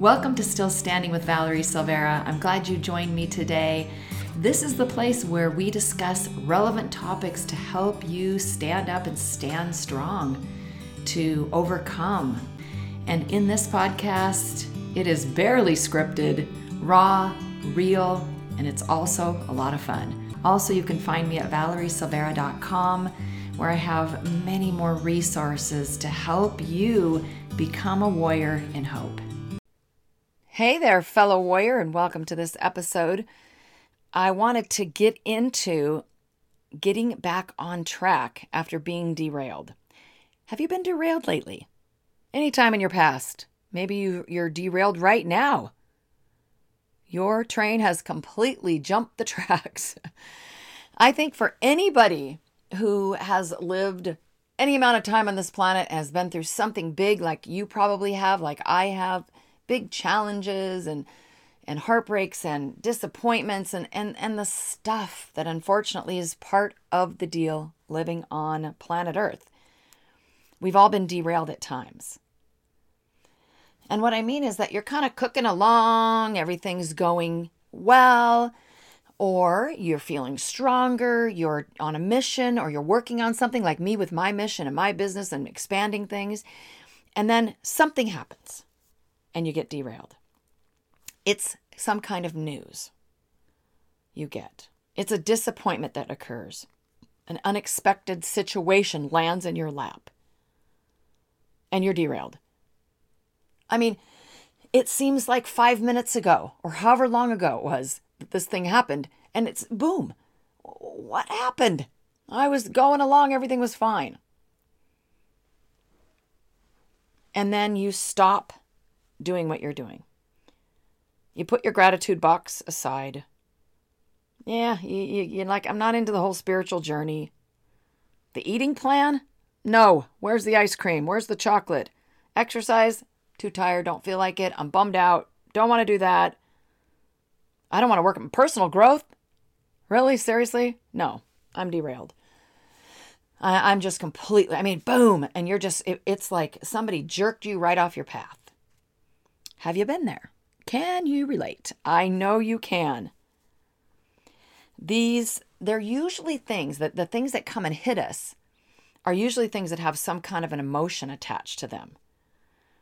Welcome to Still Standing with Valerie Silvera. I'm glad you joined me today. This is the place where we discuss relevant topics to help you stand up and stand strong, to overcome. And in this podcast, it is barely scripted, raw, real, and it's also a lot of fun. Also, you can find me at valeriesilvera.com, where I have many more resources to help you become a warrior in hope. Hey there, fellow warrior, and welcome to this episode. I wanted to get into getting back on track after being derailed. Have you been derailed lately? Any time in your past? Maybe you're derailed right now. Your train has completely jumped the tracks. I think for anybody who has lived any amount of time on this planet, has been through something big like you probably have, like I have, big challenges and heartbreaks and disappointments and the stuff that unfortunately is part of the deal living on planet Earth. We've all been derailed at times. And what I mean is that you're kind of cooking along, everything's going well, or you're feeling stronger, you're on a mission, or you're working on something like me with my mission and my business and expanding things. And then something happens and you get derailed. It's some kind of news you get. It's a disappointment that occurs. An unexpected situation lands in your lap. And you're derailed. I mean, it seems like 5 minutes ago, or however long ago it was, that this thing happened. And it's boom. What happened? I was going along. Everything was fine. And then you stop doing what you're doing. You put your gratitude box aside. Yeah, you're like, I'm not into the whole spiritual journey. The eating plan? No. Where's the ice cream? Where's the chocolate? Exercise? Too tired. Don't feel like it. I'm bummed out. Don't want to do that. I don't want to work on personal growth. Really? Seriously? No. I'm derailed. I'm just completely, boom. And you're just, it's like somebody jerked you right off your path. Have you been there? Can you relate? I know you can. They're usually things that the things that come and hit us are usually things that have some kind of an emotion attached to them,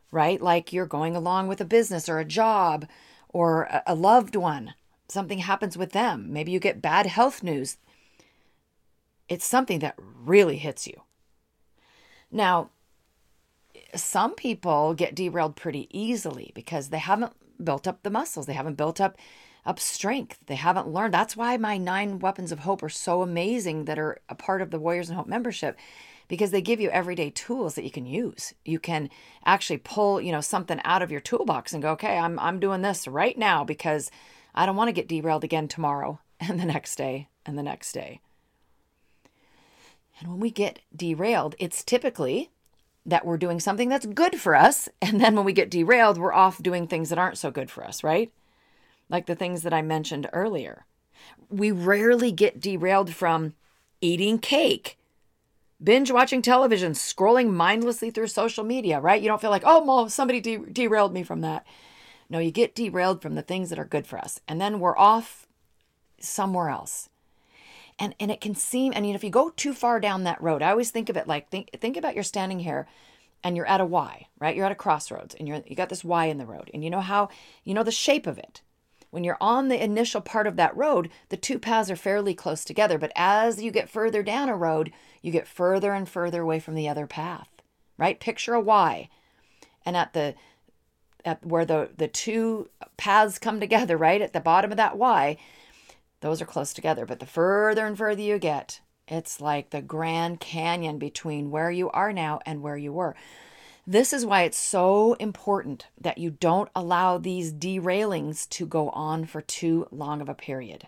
right? Like you're going along with a business or a job or a loved one. Something happens with them. Maybe you get bad health news. It's something that really hits you. Now, some people get derailed pretty easily because they haven't built up the muscles. They haven't built up strength. They haven't learned. That's why my 9 weapons of hope are so amazing that are a part of the Warriors and Hope membership, because they give you everyday tools that you can use. You can actually pull, something out of your toolbox and go, okay, I'm doing this right now because I don't want to get derailed again tomorrow and the next day and the next day. And when we get derailed, it's typically that we're doing something that's good for us. And then when we get derailed, we're off doing things that aren't so good for us, right? Like the things that I mentioned earlier. We rarely get derailed from eating cake, binge watching television, scrolling mindlessly through social media, right? You don't feel like, oh, well, somebody derailed me from that. No, you get derailed from the things that are good for us. And then we're off somewhere else. And it can seem, if you go too far down that road, I always think of it like, think about you're standing here and you're at a Y, right? You're at a crossroads and you got this Y in the road and the shape of it. When you're on the initial part of that road, the two paths are fairly close together. But as you get further down a road, you get further and further away from the other path, right? Picture a Y, and at where the two paths come together, right? At the bottom of that Y, those are close together, but the further and further you get, it's like the Grand Canyon between where you are now and where you were. This is why it's so important that you don't allow these derailings to go on for too long of a period.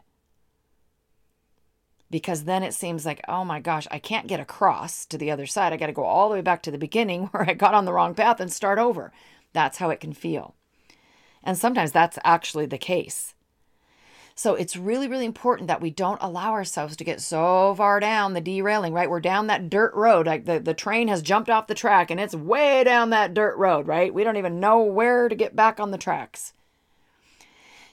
Because then it seems like, oh my gosh, I can't get across to the other side. I got to go all the way back to the beginning where I got on the wrong path and start over. That's how it can feel. And sometimes that's actually the case. So it's really, really important that we don't allow ourselves to get so far down the derailing, right? We're down that dirt road. Like the train has jumped off the track and it's way down that dirt road, right? We don't even know where to get back on the tracks.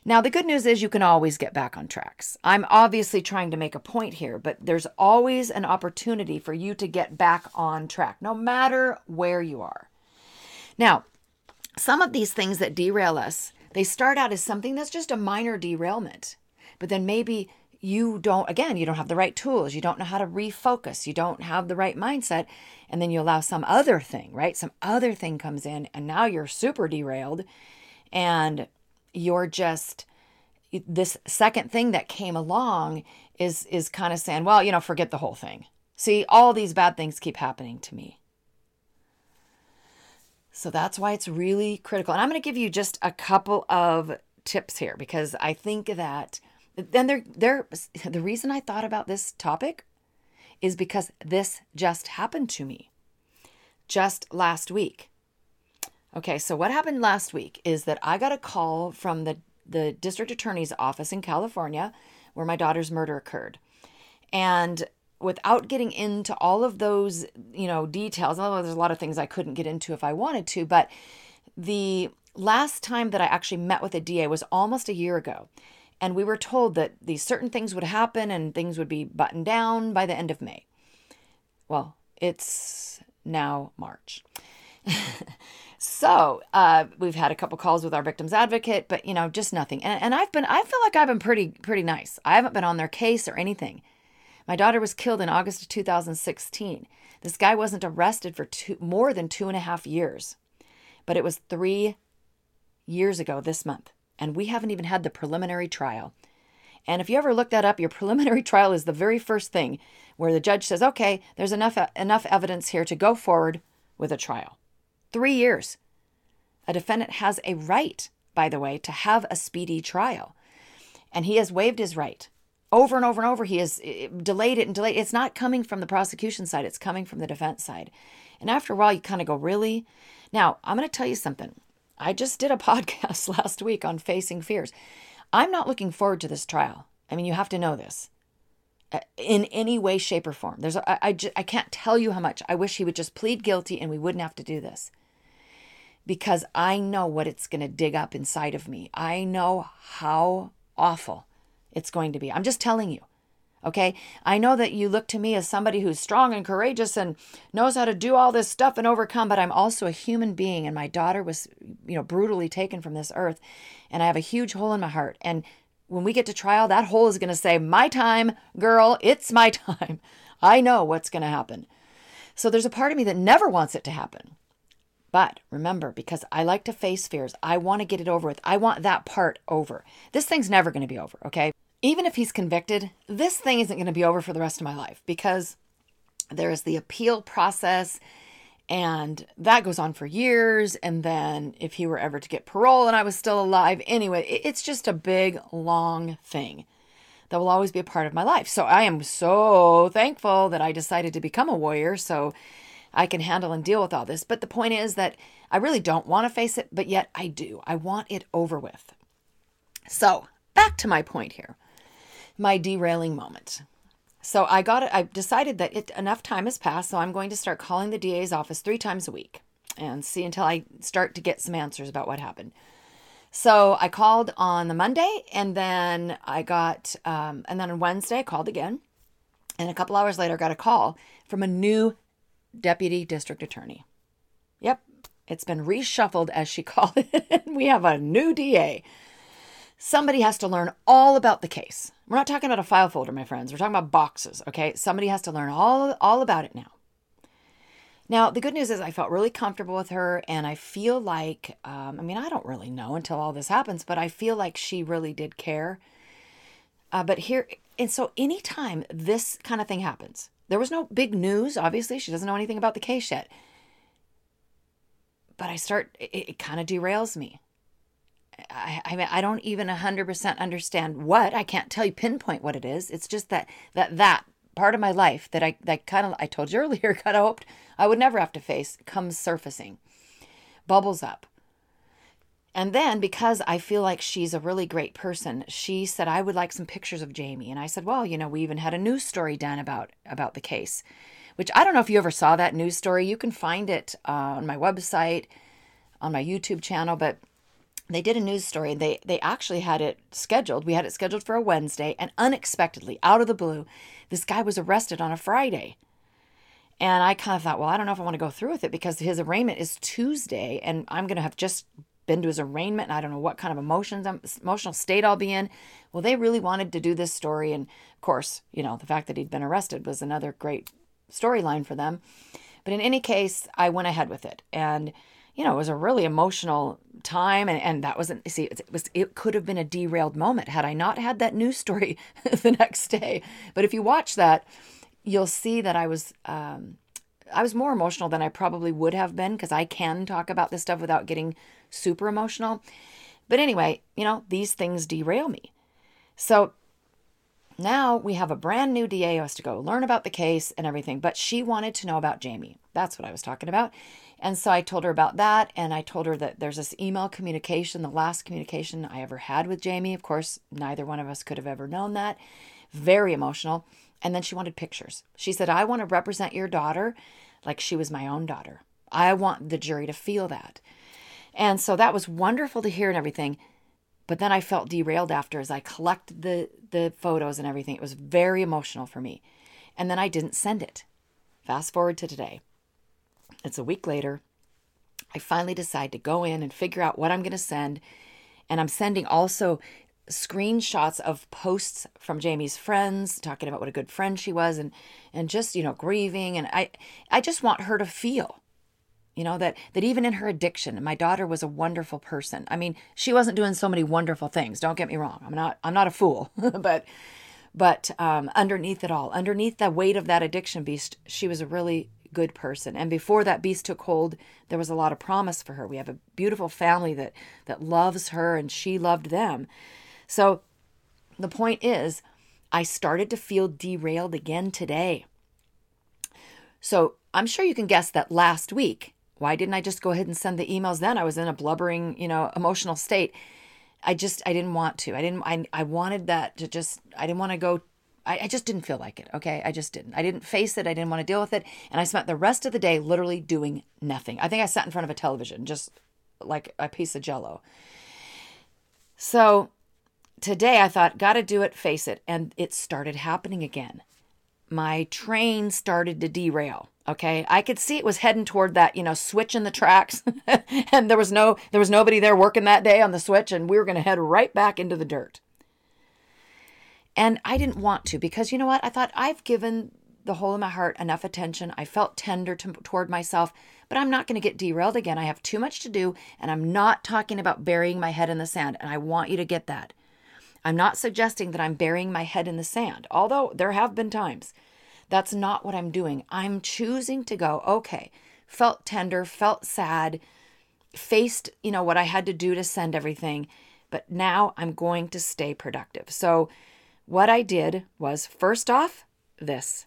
Now, the good news is you can always get back on tracks. I'm obviously trying to make a point here, but there's always an opportunity for you to get back on track, no matter where you are. Now, some of these things that derail us, they start out as something that's just a minor derailment, but then maybe you don't have the right tools. You don't know how to refocus. You don't have the right mindset. And then you allow some other thing, right? Some other thing comes in and now you're super derailed and you're just, this second thing that came along is kind of saying, well, forget the whole thing. See, all these bad things keep happening to me. So that's why it's really critical. And I'm going to give you just a couple of tips here, because I think that then the reason I thought about this topic is because this just happened to me just last week. Okay, so what happened last week is that I got a call from the district attorney's office in California where my daughter's murder occurred. And without getting into all of those, details, although there's a lot of things I couldn't get into if I wanted to, but the last time that I actually met with a DA was almost a year ago. And we were told that these certain things would happen and things would be buttoned down by the end of May. Well, it's now March. So we've had a couple calls with our victim's advocate, but just nothing. And I feel like I've been pretty nice. I haven't been on their case or anything. My daughter was killed in August of 2016. This guy wasn't arrested for more than 2.5 years, but it was 3 years ago this month. And we haven't even had the preliminary trial. And if you ever look that up, your preliminary trial is the very first thing where the judge says, okay, there's enough evidence here to go forward with a trial. 3 years. A defendant has a right, by the way, to have a speedy trial. And he has waived his right. Over and over and over, he has delayed it and delayed. It's not coming from the prosecution side. It's coming from the defense side. And after a while, you kind of go, really? Now, I'm going to tell you something. I just did a podcast last week on facing fears. I'm not looking forward to this trial. I mean, you have to know this in any way, shape, or form. I can't tell you how much I wish he would just plead guilty and we wouldn't have to do this, because I know what it's going to dig up inside of me. I know how awful it's going to be. I'm just telling you, okay? I know that you look to me as somebody who's strong and courageous and knows how to do all this stuff and overcome, but I'm also a human being, and my daughter was, brutally taken from this earth, and I have a huge hole in my heart. And when we get to trial, that hole is going to say, my time, girl, it's my time. I know what's going to happen. So there's a part of me that never wants it to happen. But remember, because I like to face fears, I want to get it over with. I want that part over. This thing's never going to be over, okay? Even if he's convicted, this thing isn't going to be over for the rest of my life, because there is the appeal process, and that goes on for years. And then if he were ever to get parole and I was still alive, anyway, it's just a big, long thing that will always be a part of my life. So I am so thankful that I decided to become a warrior so I can handle and deal with all this. But the point is that I really don't want to face it, but yet I do. I want it over with. So back to my point here, my derailing moment. So I decided that enough time has passed, so I'm going to start calling the DA's office 3 times a week and see until I start to get some answers about what happened. So I called on the Monday, and then and then on Wednesday I called again, and a couple hours later I got a call from a new deputy district attorney. Yep, it's been reshuffled, as she called it. We have a new DA. Somebody has to learn all about the case. We're not talking about a file folder, my friends. We're talking about boxes, okay? Somebody has to learn all about it now. Now, the good news is I felt really comfortable with her, and I feel like, I don't really know until all this happens, but I feel like she really did care. And so anytime this kind of thing happens, there was no big news, obviously. She doesn't know anything about the case yet. But it kind of derails me. I don't even 100% understand what. I can't tell you, pinpoint what it is. It's just that part of my life that I told you earlier, kind of hoped I would never have to face, comes surfacing, bubbles up. And then, because I feel like she's a really great person, she said, I would like some pictures of Jamie. And I said, well, you know, we even had a news story done about the case, which I don't know if you ever saw that news story. You can find it on my website, on my YouTube channel, but they did a news story. And they actually had it scheduled. We had it scheduled for a Wednesday, and unexpectedly, out of the blue, this guy was arrested on a Friday. And I kind of thought, well, I don't know if I want to go through with it because his arraignment is Tuesday, and I'm going to have just been to his arraignment, and I don't know what kind of emotional state I'll be in. Well, they really wanted to do this story, and of course, you know, the fact that he'd been arrested was another great storyline for them. But in any case, I went ahead with it, and you know, it was a really emotional time, and that wasn't, see, it could have been a derailed moment had I not had that news story the next day. But if you watch that, you'll see that I was more emotional than I probably would have been, because I can talk about this stuff without getting super emotional. But anyway, you know, these things derail me. So now we have a brand new DA who has to go learn about the case and everything, but she wanted to know about Jamie. That's what I was talking about. And so I told her about that, and I told her that there's this email communication, the last communication I ever had with Jamie. Of course, neither one of us could have ever known that. Very emotional. And then she wanted pictures. She said, I want to represent your daughter like she was my own daughter. I want the jury to feel that. And so that was wonderful to hear and everything. But then I felt derailed after, as I collected the photos and everything. It was very emotional for me. And then I didn't send it. Fast forward to today. It's a week later. I finally decide to go in and figure out what I'm going to send. And I'm sending also screenshots of posts from Jamie's friends, talking about what a good friend she was, and just, you know, grieving. And I just want her to feel, you know, that even in her addiction, my daughter was a wonderful person. I mean, she wasn't doing so many wonderful things. Don't get me wrong. I'm not a fool, but underneath it all, underneath the weight of that addiction beast, she was a really good person. And before that beast took hold, there was a lot of promise for her. We have a beautiful family that loves her, and she loved them. So the point is, I started to feel derailed again today. So I'm sure you can guess that last week, why didn't I just go ahead and send the emails then? I was in a blubbering, you know, emotional state. I didn't want to. I wanted that to just, I didn't want to go. I just didn't feel like it. Okay. I just didn't. I didn't face it. I didn't want to deal with it. And I spent the rest of the day literally doing nothing. I think I sat in front of a television, just like a piece of jello. So today I thought, got to do it, face it. And it started happening again. My train started to derail. Okay. I could see it was heading toward that, you know, switch in the tracks and there was nobody there working that day on the switch, and we were going to head right back into the dirt. And I didn't want to, because you know what? I thought, I've given the whole of my heart enough attention. I felt tender toward myself, but I'm not going to get derailed again. I have too much to do, and I'm not talking about burying my head in the sand. And I want you to get that. I'm not suggesting that I'm burying my head in the sand, although there have been times. That's not what I'm doing. I'm choosing to go, okay, felt tender, felt sad, faced, you know, what I had to do to send everything, but now I'm going to stay productive. So what I did was, first off, this.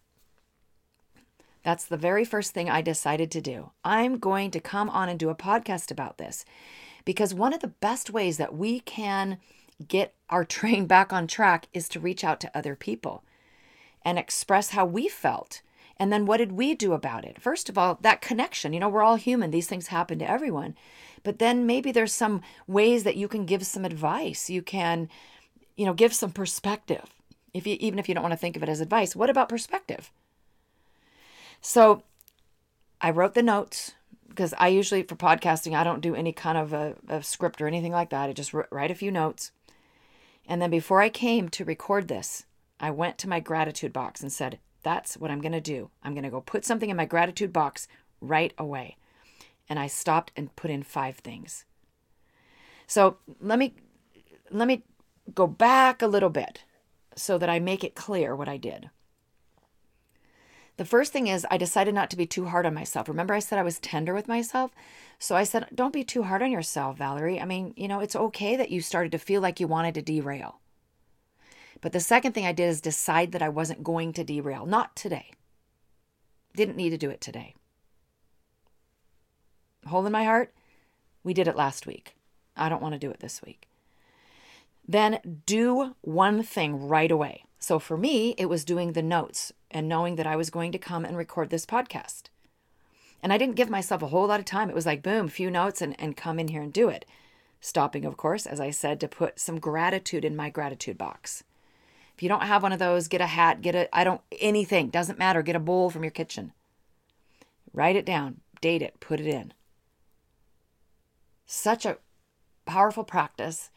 That's the very first thing I decided to do. I'm going to come on and do a podcast about this, because one of the best ways that we can get our train back on track is to reach out to other people and express how we felt. And then what did we do about it? First of all, that connection, you know, we're all human. These things happen to everyone. But then maybe there's some ways that you can give some advice. You can, you know, give some perspective. Even if you don't want to think of it as advice, what about perspective? So I wrote the notes, because I usually, for podcasting, I don't do any kind of a script or anything like that. I just write a few notes. And then before I came to record this, I went to my gratitude box and said, that's what I'm going to do. I'm going to go put something in my gratitude box right away. And I stopped and put in 5 things. So let me go back a little bit so that I make it clear what I did. The first thing is, I decided not to be too hard on myself. Remember I said I was tender with myself? So I said, don't be too hard on yourself, Valerie. I mean, you know, it's okay that you started to feel like you wanted to derail. But the second thing I did is decide that I wasn't going to derail. Not today. Didn't need to do it today. Hole in my heart, we did it last week. I don't want to do it this week. Then do one thing right away. So for me, it was doing the notes and knowing that I was going to come and record this podcast. And I didn't give myself a whole lot of time. It was like, boom, few notes and come in here and do it. Stopping, of course, as I said, to put some gratitude in my gratitude box. If you don't have one of those, get a hat, anything, doesn't matter. Get a bowl from your kitchen. Write it down, date it, put it in. Such a powerful practice,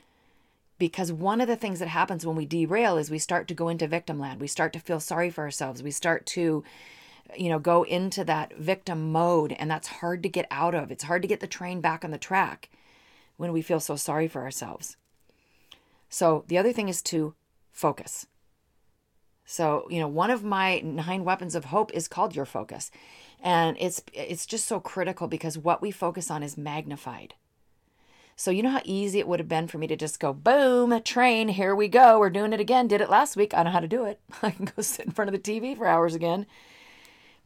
because one of the things that happens when we derail is we start to go into victim land. We start to feel sorry for ourselves. We start to, go into that victim mode, and that's hard to get out of. It's hard to get the train back on the track when we feel so sorry for ourselves. So the other thing is to focus. So, one of my 9 weapons of hope is called your focus. And it's just so critical, because what we focus on is magnified. So you know how easy it would have been for me to just go, boom, a train, here we go. We're doing it again. Did it last week. I know how to do it. I can go sit in front of the TV for hours again.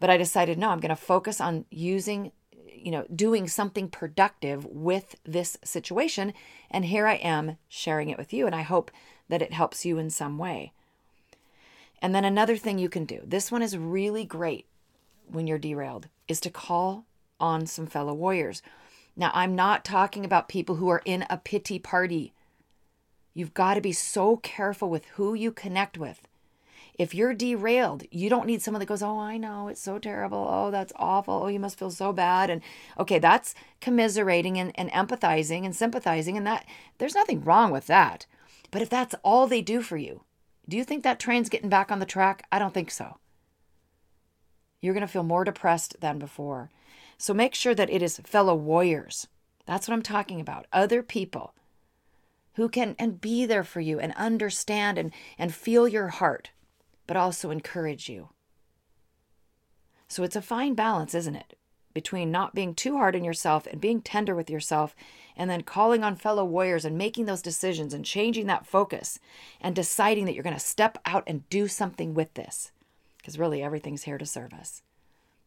But I decided, no, I'm going to focus on using doing something productive with this situation. And here I am sharing it with you. And I hope that it helps you in some way. And then another thing you can do, this one is really great when you're derailed, is to call on some fellow warriors. Now, I'm not talking about people who are in a pity party. You've got to be so careful with who you connect with. If you're derailed, you don't need someone that goes, oh, I know, it's so terrible. Oh, that's awful. Oh, you must feel so bad. And okay, that's commiserating and empathizing and sympathizing. And that there's nothing wrong with that. But if that's all they do for you, do you think that train's getting back on the track? I don't think so. You're going to feel more depressed than before. So make sure that it is fellow warriors. That's what I'm talking about. Other people who can and be there for you and understand and feel your heart, but also encourage you. So it's a fine balance, isn't it? Between not being too hard on yourself and being tender with yourself, and then calling on fellow warriors and making those decisions and changing that focus and deciding that you're going to step out and do something with this. Because really everything's here to serve us.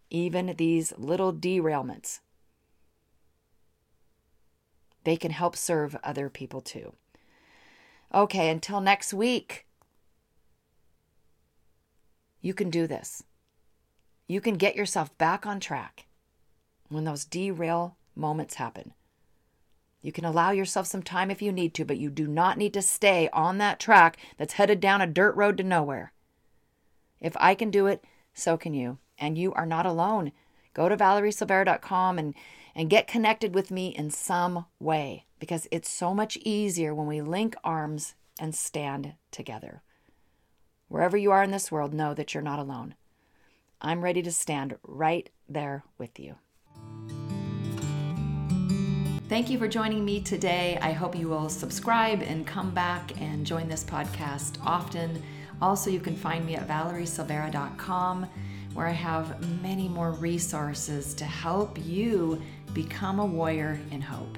Even these little derailments. They can help serve other people too. Okay, until next week. You can do this. You can get yourself back on track when those derail moments happen. You can allow yourself some time if you need to, but you do not need to stay on that track that's headed down a dirt road to nowhere. If I can do it, so can you. And you are not alone. Go to valeriesilvera.com and get connected with me in some way, because it's so much easier when we link arms and stand together. Wherever you are in this world, know that you're not alone. I'm ready to stand right there with you. Thank you for joining me today. I hope you will subscribe and come back and join this podcast often. Also, you can find me at valeriesilvera.com, where I have many more resources to help you become a warrior in hope.